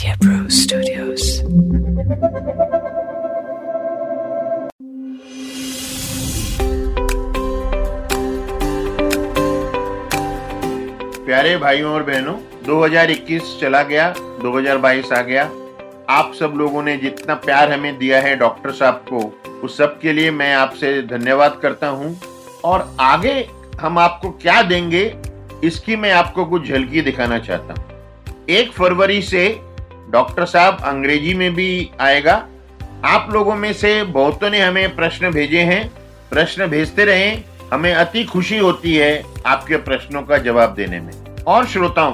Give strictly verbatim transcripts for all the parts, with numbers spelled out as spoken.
Media Pro Studios. प्यारे भाइयों और बहनों, दो हज़ार इक्कीस चला गया, दो हज़ार बाईस आ गया। आप सब लोगों ने जितना प्यार हमें दिया है डॉक्टर साहब को, उस सब के लिए मैं आपसे धन्यवाद करता हूं। और आगे हम आपको क्या देंगे इसकी मैं आपको कुछ झलकी दिखाना चाहता हूँ। एक फरवरी से डॉक्टर साहब अंग्रेजी में भी आएगा। आप लोगों में से बहुतों ने हमें प्रश्न भेजे हैं, प्रश्न भेजते रहें, हमें अति खुशी होती है आपके प्रश्नों का जवाब देने में। और श्रोताओं,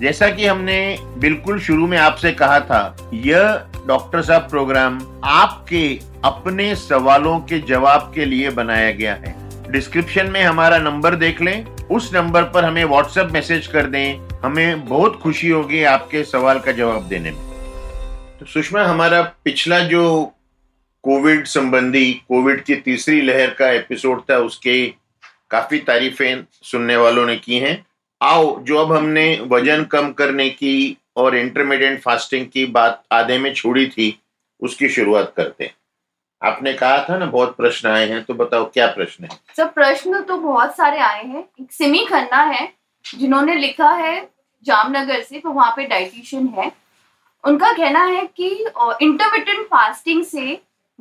जैसा कि हमने बिल्कुल शुरू में आपसे कहा था, यह डॉक्टर साहब प्रोग्राम आपके अपने सवालों के जवाब के लिए बनाया गया है। डिस्क्रिप्शन में हमारा नंबर देख लें, उस नंबर पर हमें व्हाट्सएप मैसेज कर दें, हमें बहुत खुशी होगी आपके सवाल का जवाब देने में। तो सुषमा, हमारा पिछला जो कोविड संबंधी, कोविड की तीसरी लहर का एपिसोड था, उसके काफी तारीफें सुनने वालों ने की हैं। आओ, जो अब हमने वजन कम करने की और इंटरमिटेंट फास्टिंग की बात आधे में छोड़ी थी, उसकी शुरुआत करते हैं। आपने कहा था ना बहुत प्रश्न आए हैं, तो बताओ क्या प्रश्न है? सब प्रश्न तो बहुत सारे आए हैं। एक सिमी खन्ना है जिन्होंने लिखा है जामनगर से, तो वहाँ पे डाइटिशियन है। उनका कहना है कि इंटरमिटेंट फास्टिंग से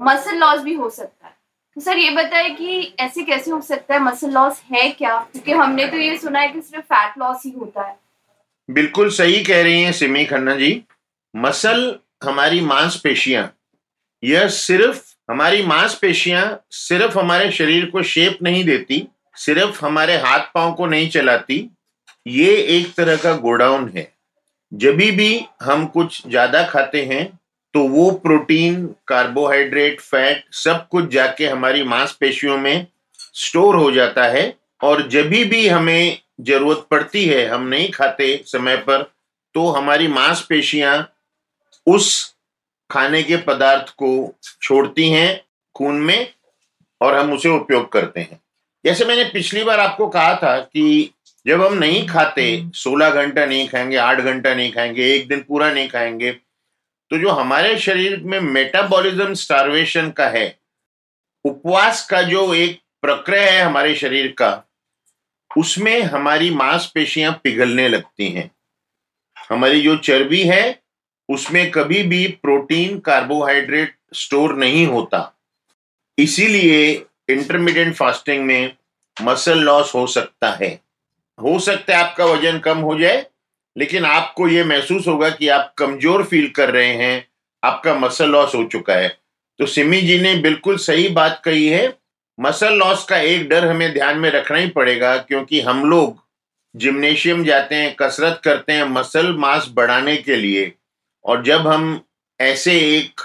मसल लॉस भी हो सकता है। तो सर ये बताए कि ऐसे कैसे हो सकता है, मसल लॉस है क्या? क्योंकि हमने तो ये सुना है कि सिर्फ फैट लॉस ही होता है। बिल्कुल सही कह रही है सिमी खन्ना जी। मसल हमारी मांसपेशियां, यह सिर्फ हमारी मांसपेशियां सिर्फ हमारे शरीर को शेप नहीं देती, सिर्फ हमारे हाथ पांव को नहीं चलाती, ये एक तरह का गोडाउन है। जब भी हम कुछ ज्यादा खाते हैं तो वो प्रोटीन, कार्बोहाइड्रेट, फैट सब कुछ जाके हमारी मांसपेशियों में स्टोर हो जाता है। और जब भी हमें जरूरत पड़ती है, हम नहीं खाते समय पर, तो हमारी मांसपेशियां उस खाने के पदार्थ को छोड़ती हैं खून में और हम उसे उपयोग करते हैं। जैसे मैंने पिछली बार आपको कहा था कि जब हम नहीं खाते, सोलह घंटा नहीं खाएंगे, आठ घंटा नहीं खाएंगे, एक दिन पूरा नहीं खाएंगे, तो जो हमारे शरीर में मेटाबॉलिज्म स्टार्वेशन का है, उपवास का जो एक प्रक्रिया है हमारे शरीर का, उसमें हमारी मांसपेशियां पिघलने लगती हैं। हमारी जो चर्बी है उसमें कभी भी प्रोटीन, कार्बोहाइड्रेट स्टोर नहीं होता। इसीलिए इंटरमिटेंट फास्टिंग में मसल लॉस हो सकता है। हो सकता है आपका वजन कम हो जाए, लेकिन आपको यह महसूस होगा कि आप कमजोर फील कर रहे हैं, आपका मसल लॉस हो चुका है। तो सिमी जी ने बिल्कुल सही बात कही है। मसल लॉस का एक डर हमें ध्यान में रखना ही पड़ेगा, क्योंकि हम लोग जिम्नेशियम जाते हैं, कसरत करते हैं मसल मास बढ़ाने के लिए, और जब हम ऐसे एक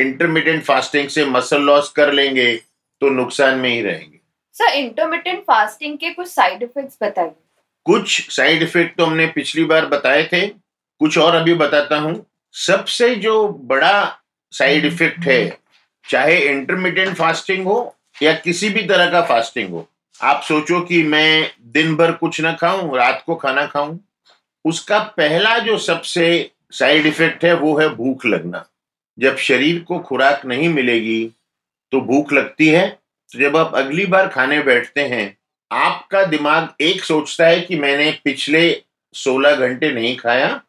इंटरमिटेंट फास्टिंग से मसल लॉस कर लेंगे तो नुकसान में ही रहेंगे। सर, इंटरमिटेंट फास्टिंग के कुछ साइड इफेक्ट्स बताइए। कुछ साइड इफेक्ट तो हमने पिछली बार बताए थे, कुछ और अभी बताता हूँ। सबसे जो बड़ा साइड इफेक्ट है, चाहे इंटरमिटेंट फास्टिंग हो या किसी भी तरह का फास्टिंग हो, आप सोचो कि मैं दिन भर कुछ ना खाऊं, रात को खाना खाऊं, उसका पहला जो सबसे साइड इफेक्ट है वो है भूख लगना। जब शरीर को खुराक नहीं मिलेगी तो भूख लगती है। तो जब आप अगली बार खाने बैठते हैं, आपका दिमाग एक सोचता है कि मैंने पिछले सोलह घंटे नहीं खाया,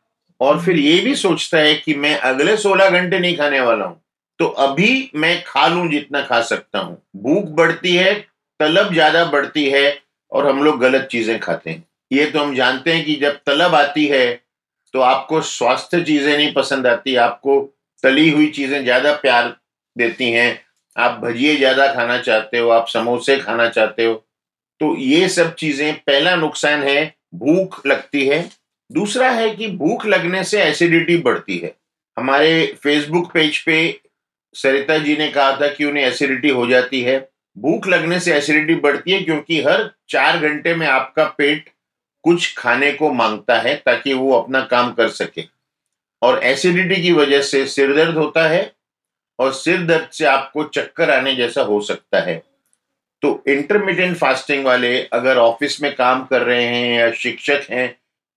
और फिर ये भी सोचता है कि मैं अगले सोलह घंटे नहीं खाने वाला हूं, तो अभी मैं खा लूं जितना खा सकता हूं। भूख बढ़ती है, तलब ज्यादा बढ़ती है, और हम लोग गलत चीजें खाते हैं। ये तो हम जानते हैं कि जब तलब आती है तो आपको स्वास्थ्य चीजें नहीं पसंद आती, आपको तली हुई चीजें ज्यादा प्यार देती हैं, आप भजिए ज्यादा खाना चाहते हो, आप समोसे खाना चाहते हो। तो ये सब चीजें, पहला नुकसान है भूख लगती है। दूसरा है कि भूख लगने से एसिडिटी बढ़ती है। हमारे फेसबुक पेज पे सरिता जी ने कहा था कि उन्हें एसिडिटी हो जाती है। भूख लगने से एसिडिटी बढ़ती है, क्योंकि हर चार घंटे में आपका पेट कुछ खाने को मांगता है ताकि वो अपना काम कर सके। और एसिडिटी की वजह से सिर दर्द होता है, और सिर दर्द से आपको चक्कर आने जैसा हो सकता है। तो इंटरमिटेंट फास्टिंग वाले अगर ऑफिस में काम कर रहे हैं, या शिक्षक हैं,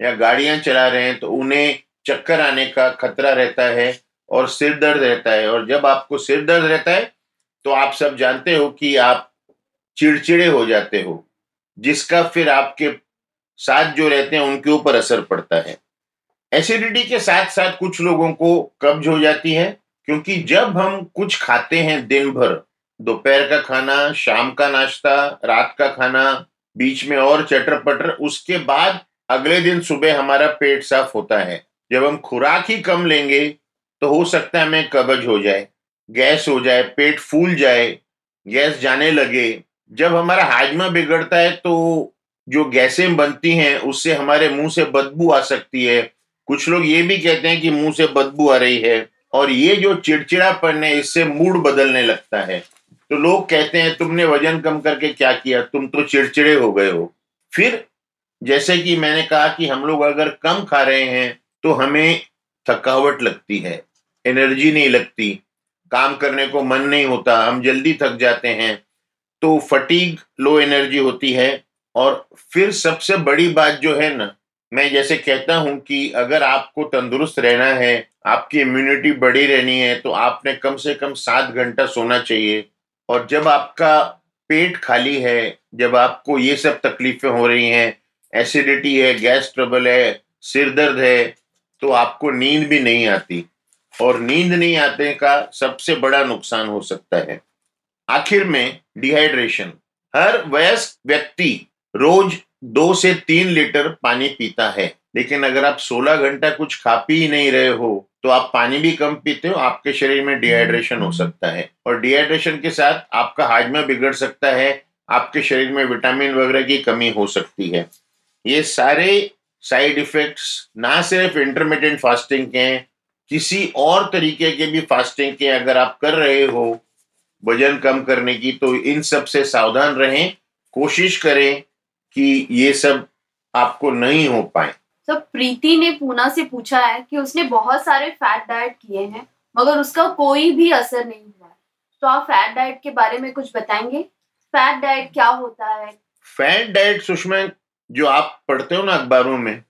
या गाड़ियां चला रहे हैं, तो उन्हें चक्कर आने का खतरा रहता है और सिर दर्द रहता है। और जब आपको सिर दर्द रहता है तो आप सब जानते हो कि आप चिड़चिड़े हो जाते हो, जिसका फिर आपके साथ जो रहते हैं उनके ऊपर असर पड़ता है। एसिडिटी के साथ साथ कुछ लोगों को कब्ज हो जाती है, क्योंकि जब हम कुछ खाते हैं दिन भर, दोपहर का खाना, शाम का नाश्ता, रात का खाना, बीच में और चटर पटर, उसके बाद अगले दिन सुबह हमारा पेट साफ होता है। जब हम खुराक ही कम लेंगे तो हो सकता है हमें कब्ज हो जाए, गैस हो जाए, पेट फूल जाए, गैस जाने लगे। जब हमारा हाजमा बिगड़ता है तो जो गैसें बनती हैं उससे हमारे मुंह से बदबू आ सकती है। कुछ लोग ये भी कहते हैं कि मुंह से बदबू आ रही है, और ये जो चिड़चिड़ापन है इससे मूड बदलने लगता है। तो लोग कहते हैं तुमने वजन कम करके क्या किया, तुम तो चिड़चिड़े हो गए हो। फिर जैसे कि मैंने कहा कि हम लोग अगर कम खा रहे हैं तो हमें थकावट लगती है, एनर्जी नहीं लगती, काम करने को मन नहीं होता, हम जल्दी थक जाते हैं, तो फटीग, लो एनर्जी होती है। और फिर सबसे बड़ी बात जो है ना, मैं जैसे कहता हूं कि अगर आपको तंदुरुस्त रहना है, आपकी इम्यूनिटी बढ़ी रहनी है, तो आपने कम से कम सात घंटा सोना चाहिए। और जब आपका पेट खाली है, जब आपको ये सब तकलीफें हो रही हैं, एसिडिटी है, गैस ट्रबल है, सिर दर्द है, तो आपको नींद भी नहीं आती, और नींद नहीं आने का सबसे बड़ा नुकसान हो सकता है। आखिर में डिहाइड्रेशन। हर वयस्क व्यक्ति रोज दो से तीन लीटर पानी पीता है, लेकिन अगर आप सोलह घंटा कुछ खा पी ही नहीं रहे हो तो आप पानी भी कम पीते हो, आपके शरीर में डिहाइड्रेशन हो सकता है। और डिहाइड्रेशन के साथ आपका हाजमा बिगड़ सकता है, आपके शरीर में विटामिन वगैरह की कमी हो सकती है। ये सारे साइड इफेक्ट्स ना सिर्फ इंटरमिटेंट फास्टिंग के हैं, किसी और तरीके के भी फास्टिंग के अगर आप कर रहे हो वजन कम करने की, तो इन सब से सावधान रहें, कोशिश करें कि ये सब आपको नहीं हो पाए। तो प्रीति ने पूना से पूछा है कि उसने बहुत सारे फैट डाइट किए हैं मगर उसका कोई भी असर नहीं हुआ, तो आप फैट डाइट के बारे में कुछ बताएंगे? फैट डाइट क्या होता है? फैट डाइट सुषमा, जो आप पढ़ते हो ना अखबारों में,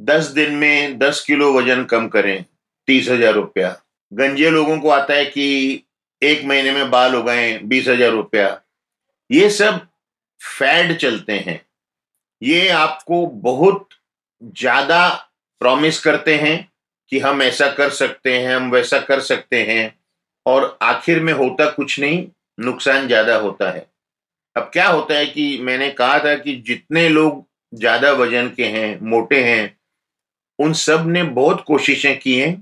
दस दिन में दस किलो वजन कम करें, तीस हजार रुपया। गंजे लोगों को आता है कि एक महीने में बाल उगाएं, बीस हजार रुपया। ये सब फैड चलते हैं, ये आपको बहुत ज्यादा प्रॉमिस करते हैं कि हम ऐसा कर सकते हैं, हम वैसा कर सकते हैं, और आखिर में होता कुछ नहीं, नुकसान ज्यादा होता है। अब क्या होता है कि मैंने कहा था कि जितने लोग ज्यादा वजन के हैं, मोटे हैं, उन सब ने बहुत कोशिशें की हैं।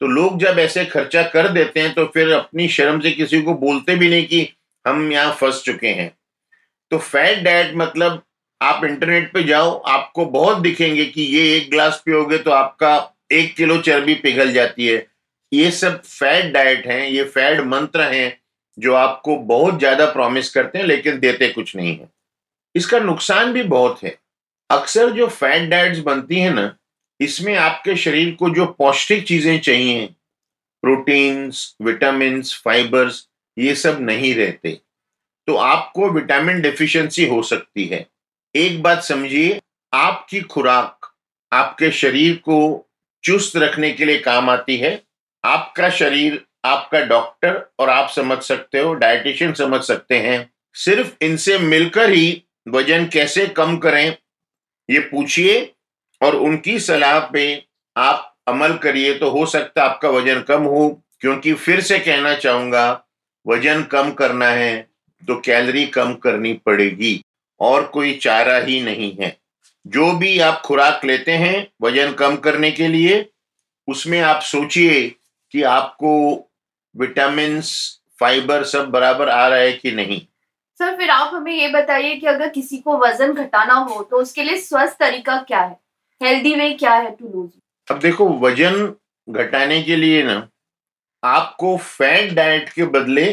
तो लोग जब ऐसे खर्चा कर देते हैं तो फिर अपनी शर्म से किसी को बोलते भी नहीं कि हम यहाँ फंस चुके हैं। तो फैट डाइट मतलब आप इंटरनेट पे जाओ, आपको बहुत दिखेंगे कि ये एक ग्लास पियोगे तो आपका एक किलो चर्बी पिघल जाती है। ये सब फैट डाइट हैं, ये फैट मंत्र हैं जो आपको बहुत ज्यादा प्रॉमिस करते हैं लेकिन देते कुछ नहीं है। इसका नुकसान भी बहुत है। अक्सर जो फैट डाइट्स बनती है ना, इसमें आपके शरीर को जो पौष्टिक चीजें चाहिए, प्रोटीन्स, विटामिन्स, फाइबर्स, ये सब नहीं रहते, तो आपको विटामिन डेफिशिएंसी हो सकती है। एक बात समझिए, आपकी खुराक आपके शरीर को चुस्त रखने के लिए काम आती है। आपका शरीर आपका डॉक्टर और आप समझ सकते हो, डाइटिशियन समझ सकते हैं। सिर्फ इनसे मिलकर ही वजन कैसे कम करें ये पूछिए और उनकी सलाह पे आप अमल करिए, तो हो सकता है आपका वजन कम हो। क्योंकि फिर से कहना चाहूंगा, वजन कम करना है तो कैलोरी कम करनी पड़ेगी, और कोई चारा ही नहीं है। जो भी आप खुराक लेते हैं वजन कम करने के लिए, उसमें आप सोचिए कि आपको विटामिन्स, फाइबर सब बराबर आ रहा है कि नहीं। सर, फिर आप हमें ये बताइए कि अगर किसी को वजन घटाना हो तो उसके लिए स्वस्थ तरीका क्या है, हेल्दी वे क्या है टू लूज? अब देखो, वजन घटाने के लिए ना आपको फैट डाइट के बदले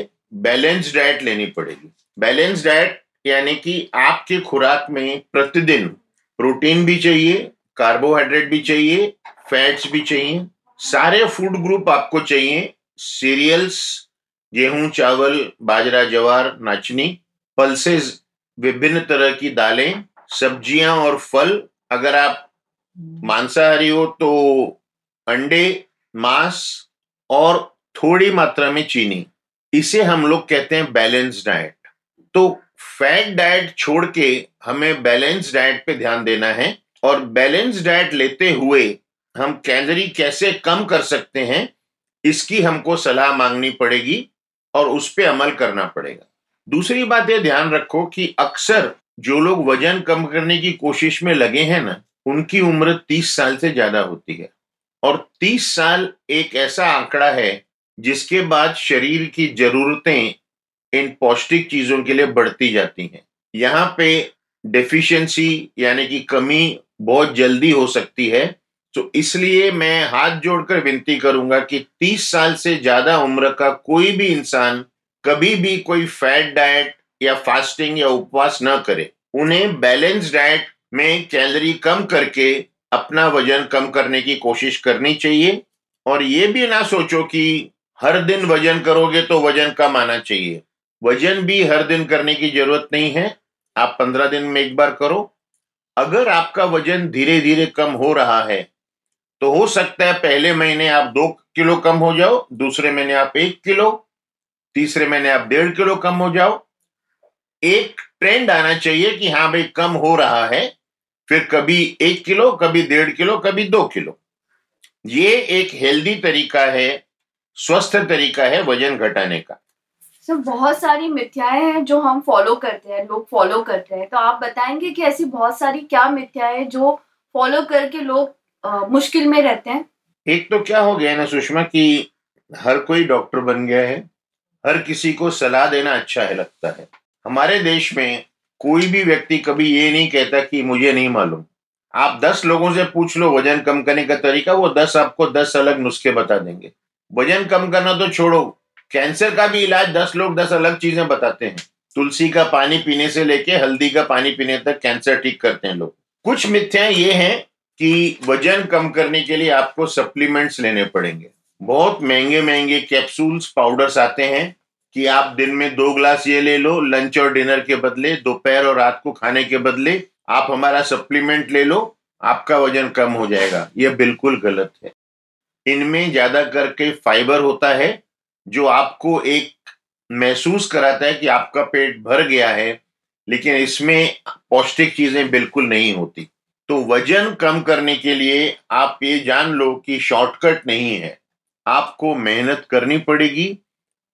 बैलेंस डाइट लेनी पड़ेगी। बैलेंस डाइट यानी कि आपके खुराक में प्रतिदिन प्रोटीन भी चाहिए, कार्बोहाइड्रेट भी चाहिए, फैट्स भी चाहिए, सारे फूड ग्रुप आपको चाहिए। सीरियल्स, गेहूं, चावल, बाजरा, ज्वार, नाचनी, पल्सेस, विभिन्न तरह की दालें, सब्जियां और फल। अगर आप मांसाहारी हो तो अंडे, मांस और थोड़ी मात्रा में चीनी, इसे हम लोग कहते हैं बैलेंस डाइट। तो फैट डाइट छोड़ के हमें बैलेंस डाइट पे ध्यान देना है, और बैलेंस डाइट लेते हुए हम कैलोरी कैसे कम कर सकते हैं इसकी हमको सलाह मांगनी पड़ेगी और उस पर अमल करना पड़ेगा। दूसरी बात ये ध्यान रखो कि अक्सर जो लोग वजन कम करने की कोशिश में लगे हैं ना, उनकी उम्र तीस साल से ज्यादा होती है, और तीस साल एक ऐसा आंकड़ा है जिसके बाद शरीर की जरूरतें इन पौष्टिक चीजों के लिए बढ़ती जाती हैं। यहाँ पे डेफिशिएंसी यानी कि कमी बहुत जल्दी हो सकती है, तो इसलिए मैं हाथ जोड़कर विनती करूंगा कि तीस साल से ज्यादा उम्र का कोई भी इंसान कभी भी कोई फैट डाइट या फास्टिंग या उपवास ना करे। उन्हें बैलेंस डाइट में कैलोरी कम करके अपना वजन कम करने की कोशिश करनी चाहिए, और ये भी ना सोचो कि हर दिन वजन करोगे तो वजन कम आना चाहिए। वजन भी हर दिन करने की जरूरत नहीं है, आप पंद्रह दिन में एक बार करो। अगर आपका वजन धीरे धीरे कम हो रहा है तो हो सकता है पहले महीने आप दो किलो कम हो जाओ, दूसरे महीने आप एक किलो, तीसरे महीने आप डेढ़ किलो कम हो जाओ। एक ट्रेंड आना चाहिए कि हाँ भाई कम हो रहा है, फिर कभी एक किलो, कभी डेढ़ किलो, कभी दो किलो। ये एक हेल्दी तरीका है, स्वस्थ तरीका है वजन घटाने का। सर, बहुत सारी मिथ्याएं हैं जो हम फॉलो करते हैं, लोग फॉलो करते हैं, तो आप बताएंगे कि ऐसी बहुत सारी क्या मिथ्याएं हैं जो फॉलो करके लोग आ, मुश्किल में रहते हैं? एक तो क्या हो गया ना सुषमा कि हर कोई डॉक्टर बन गया है, हर किसी को सलाह देना अच्छा है लगता है। हमारे देश में कोई भी व्यक्ति कभी ये नहीं कहता कि मुझे नहीं मालूम। आप दस लोगों से पूछ लो वजन कम करने का तरीका, वो दस आपको दस अलग नुस्खे बता देंगे। वजन कम करना तो छोड़ो, कैंसर का भी इलाज दस लोग दस अलग चीजें बताते हैं। तुलसी का पानी पीने से लेके हल्दी का पानी पीने तक कैंसर ठीक करते हैं लोग। कुछ मिथ्याएं ये हैं कि वजन कम करने के लिए आपको सप्लीमेंट्स लेने पड़ेंगे। बहुत महंगे महंगे कैप्सूल्स, पाउडर्स आते हैं कि आप दिन में दो ग्लास ये ले लो, लंच और डिनर के बदले, दोपहर और रात को खाने के बदले आप हमारा सप्लीमेंट ले लो, आपका वजन कम हो जाएगा। ये बिल्कुल गलत है। इनमें ज्यादा करके फाइबर होता है जो आपको एक महसूस कराता है कि आपका पेट भर गया है, लेकिन इसमें पौष्टिक चीजें बिल्कुल नहीं होती। तो वजन कम करने के लिए आप ये जान लो कि शॉर्टकट नहीं है, आपको मेहनत करनी पड़ेगी,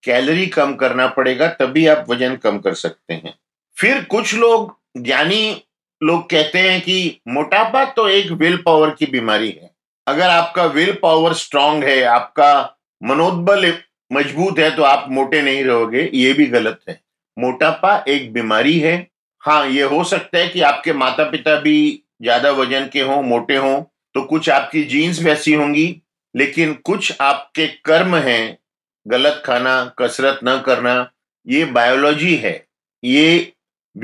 कैलोरी कम करना पड़ेगा, तभी आप वजन कम कर सकते हैं। फिर कुछ लोग, ज्ञानी लोग कहते हैं कि मोटापा तो एक विल पावर की बीमारी है। अगर आपका विल पावर स्ट्रांग है, आपका मनोबल मजबूत है, तो आप मोटे नहीं रहोगे। ये भी गलत है। मोटापा एक बीमारी है। हाँ, ये हो सकता है कि आपके माता पिता भी ज्यादा वजन के हों, मोटे हों, तो कुछ आपकी जीन्स वैसी होंगी, लेकिन कुछ आपके कर्म हैं, गलत खाना, कसरत न करना। ये बायोलॉजी है, ये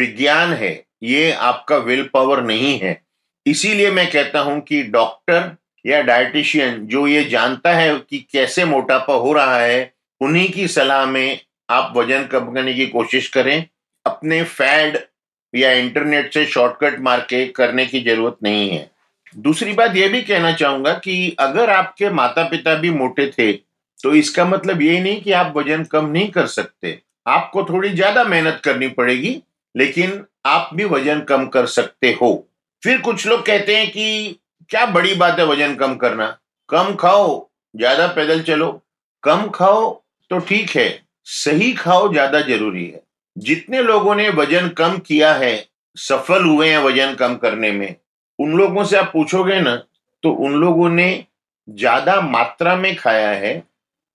विज्ञान है, ये आपका विल पावर नहीं है। इसीलिए मैं कहता हूं कि डॉक्टर या डाइटिशियन जो ये जानता है कि कैसे मोटापा हो रहा है, उन्हीं की सलाह में आप वजन कम करने की कोशिश करें। अपने फैड या इंटरनेट से शॉर्टकट मार के करने की जरूरत नहीं है। दूसरी बात यह भी कहना चाहूंगा कि अगर आपके माता पिता भी मोटे थे तो इसका मतलब ये नहीं कि आप वजन कम नहीं कर सकते। आपको थोड़ी ज्यादा मेहनत करनी पड़ेगी, लेकिन आप भी वजन कम कर सकते हो। फिर कुछ लोग कहते हैं कि क्या बड़ी बात है वजन कम करना, कम खाओ, ज्यादा पैदल चलो। कम खाओ तो ठीक है, सही खाओ ज्यादा जरूरी है। जितने लोगों ने वजन कम किया है, सफल हुए हैं वजन कम करने में, उन लोगों से आप पूछोगे ना तो उन लोगों ने ज्यादा मात्रा में खाया है,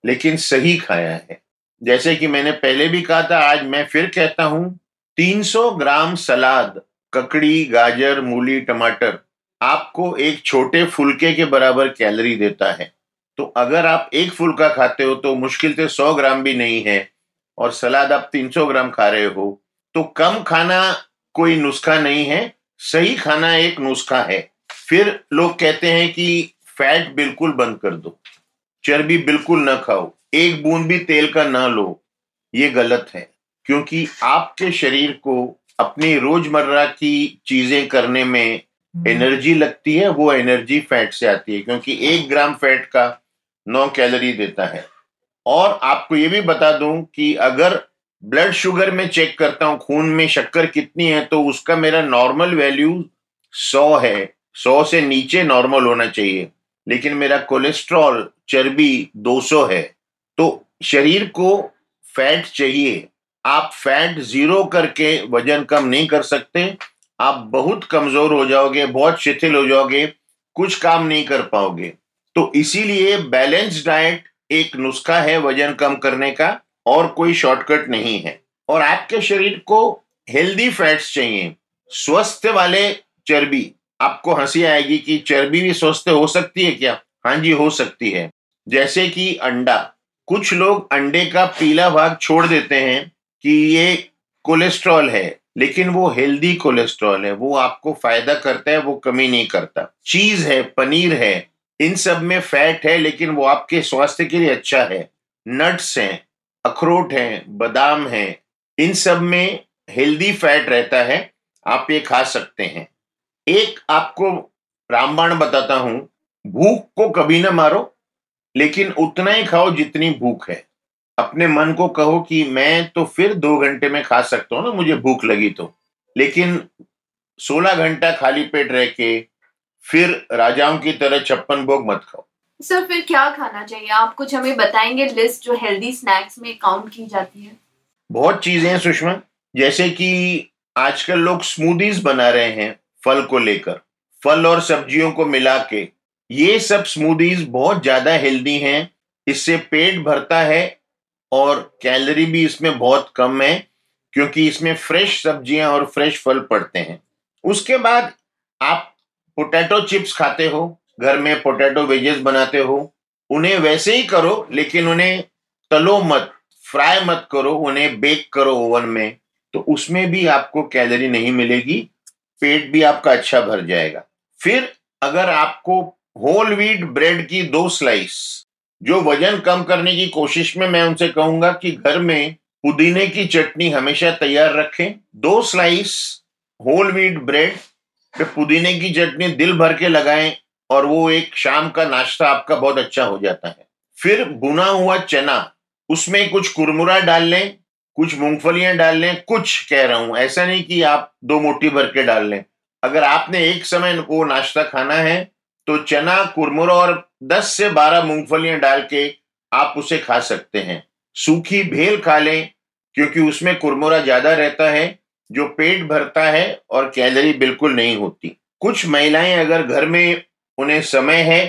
लेकिन सही खाया है। जैसे कि मैंने पहले भी कहा था, आज मैं फिर कहता हूं, तीन सौ ग्राम सलाद, ककड़ी, गाजर, मूली, टमाटर आपको एक छोटे फुलके के बराबर कैलोरी देता है। तो अगर आप एक फुलका खाते हो तो मुश्किल से सौ ग्राम भी नहीं है, और सलाद आप तीन सौ ग्राम खा रहे हो। तो कम खाना कोई नुस्खा नहीं है, सही खाना एक नुस्खा है। फिर लोग कहते हैं कि फैट बिल्कुल बंद कर दो, चर्बी बिल्कुल ना खाओ, एक बूंद भी तेल का ना लो। ये गलत है, क्योंकि आपके शरीर को अपनी रोजमर्रा की चीजें करने में एनर्जी लगती है वो एनर्जी फैट से आती है, क्योंकि एक ग्राम फैट का नौ कैलोरी देता है। और आपको ये भी बता दूं कि अगर ब्लड शुगर में चेक करता हूं खून में शक्कर कितनी है, तो उसका मेरा नॉर्मल वैल्यू सौ है, सौ से नीचे नॉर्मल होना चाहिए, लेकिन मेरा कोलेस्ट्रॉल चर्बी दो सौ है। तो शरीर को फैट चाहिए। आप फैट जीरो करके वजन कम नहीं कर सकते, आप बहुत कमजोर हो जाओगे, बहुत शिथिल हो जाओगे, कुछ काम नहीं कर पाओगे। तो इसीलिए बैलेंस डाइट एक नुस्खा है वजन कम करने का, और कोई शॉर्टकट नहीं है। और आपके शरीर को हेल्दी फैट्स चाहिए, स्वस्थ वाले चर्बी। आपको हंसी आएगी कि चर्बी भी स्वस्थ हो सकती है क्या? हाँ जी, हो सकती है। जैसे कि अंडा, कुछ लोग अंडे का पीला भाग छोड़ देते हैं कि ये कोलेस्ट्रॉल है, लेकिन वो हेल्दी कोलेस्ट्रॉल है, वो आपको फायदा करता है, वो कमी नहीं करता। चीज है, पनीर है, इन सब में फैट है, लेकिन वो आपके स्वास्थ्य के लिए अच्छा है। नट्स हैं, अखरोट हैं, बादाम हैं, इन सब में हेल्दी फैट रहता है, आप ये खा सकते हैं। एक आपको रामबाण बताता हूं, भूख को कभी ना मारो, लेकिन उतना ही खाओ जितनी भूख है। अपने मन को कहो कि मैं तो फिर दो घंटे में खा सकता हूँ ना, मुझे भूख लगी तो, लेकिन सोलह घंटा खाली पेट रह के फिर राजाओं की तरह छप्पन भोग मत खाओ। सर, फिर क्या खाना चाहिए? आप कुछ हमें बताएंगे लिस्ट जो हेल्दी स्नैक्स में काउंट की जाती है? बहुत चीजें हैं सुषमा, जैसे कि आजकल लोग स्मूदीज बना रहे हैं फल को लेकर, फल और सब्जियों को मिला के। ये सब स्मूदीज बहुत ज्यादा हेल्दी हैं, इससे पेट भरता है और कैलोरी भी इसमें बहुत कम है, क्योंकि इसमें फ्रेश सब्जियां और फ्रेश फल पड़ते हैं। उसके बाद आप पोटैटो चिप्स खाते हो, घर में पोटैटो वेजेस बनाते हो, उन्हें वैसे ही करो, लेकिन उन्हें तलो मत, फ्राई मत करो, उन्हें बेक करो ओवन में, तो उसमें भी आपको कैलोरी नहीं मिलेगी, पेट भी आपका अच्छा भर जाएगा। फिर अगर आपको होल व्हीट ब्रेड की दो स्लाइस, जो वजन कम करने की कोशिश में मैं उनसे कहूंगा कि घर में पुदीने की चटनी हमेशा तैयार रखें, दो स्लाइस होल व्हीट ब्रेड पे पुदीने की चटनी दिल भर के लगाएं, और वो एक शाम का नाश्ता आपका बहुत अच्छा हो जाता है। फिर भुना हुआ चना, उसमें कुछ कुरमुरा डाल लें, कुछ मूंगफलियां डाल लें, कुछ कह रहा हूं, ऐसा नहीं कि आप दो मुट्ठी भर के डाल लें। अगर आपने एक समय वो नाश्ता खाना है तो चना, कुरमुरा और दस से बारह मूंगफलियां डाल के आप उसे खा सकते हैं। सूखी भेल खा लें, क्योंकि उसमें कुरमुरा ज्यादा रहता है, जो पेट भरता है और कैलोरी बिल्कुल नहीं होती। कुछ महिलाएं अगर घर में उन्हें समय है,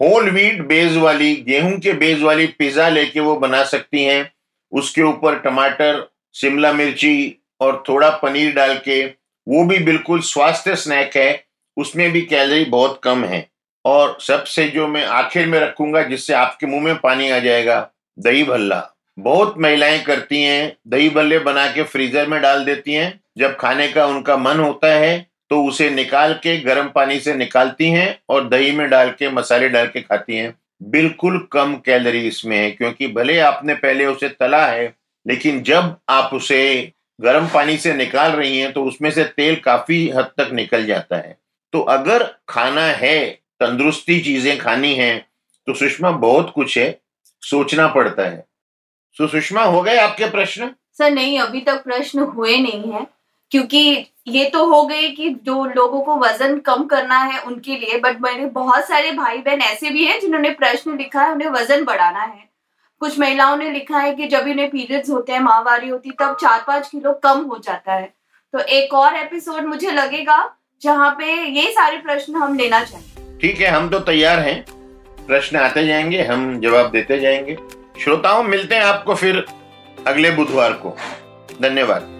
होल व्हीट बेस वाली, गेहूं के बेस वाली पिज्जा लेके वो बना सकती हैं, उसके ऊपर टमाटर, शिमला मिर्ची और थोड़ा पनीर डाल के, वो भी बिल्कुल स्वास्थ्य स्नैक है, उसमें भी कैलोरी बहुत कम है। और सबसे जो मैं आखिर में रखूंगा, जिससे आपके मुंह में पानी आ जाएगा, दही भल्ला। बहुत महिलाएं करती हैं, दही भल्ले बना के फ्रीजर में डाल देती हैं, जब खाने का उनका मन होता है तो उसे निकाल के गर्म पानी से निकालती हैं और दही में डाल के, मसाले डाल के खाती हैं। बिल्कुल कम कैलोरी इसमें है, क्योंकि भले आपने पहले उसे तला है, लेकिन जब आप उसे गर्म पानी से निकाल रही हैं तो उसमें से तेल काफी हद तक निकल जाता है। तो अगर खाना है, तंदुरुस्ती चीजें खानी है, तो सुषमा बहुत कुछ है, सोचना पड़ता है। सो सुषमा, हो गए आपके प्रश्न? सर नहीं, अभी तक प्रश्न हुए नहीं है, क्योंकि ये तो हो गए कि जो लोगों को वजन कम करना है उनके लिए, बट मेरे बहुत सारे भाई बहन ऐसे भी हैं जिन्होंने प्रश्न लिखा है, उन्हें वजन बढ़ाना है। कुछ महिलाओं ने लिखा है कि जब उन्हें पीरियड्स होते हैं, माहवारी होती, तब चार पांच किलो कम हो जाता है। तो एक और एपिसोड मुझे लगेगा जहाँ पे ये सारे प्रश्न हम लेना चाहेंगे। ठीक है, हम तो तैयार है, प्रश्न आते जाएंगे, हम जवाब देते जाएंगे। श्रोताओं, मिलते हैं आपको फिर अगले बुधवार को। धन्यवाद।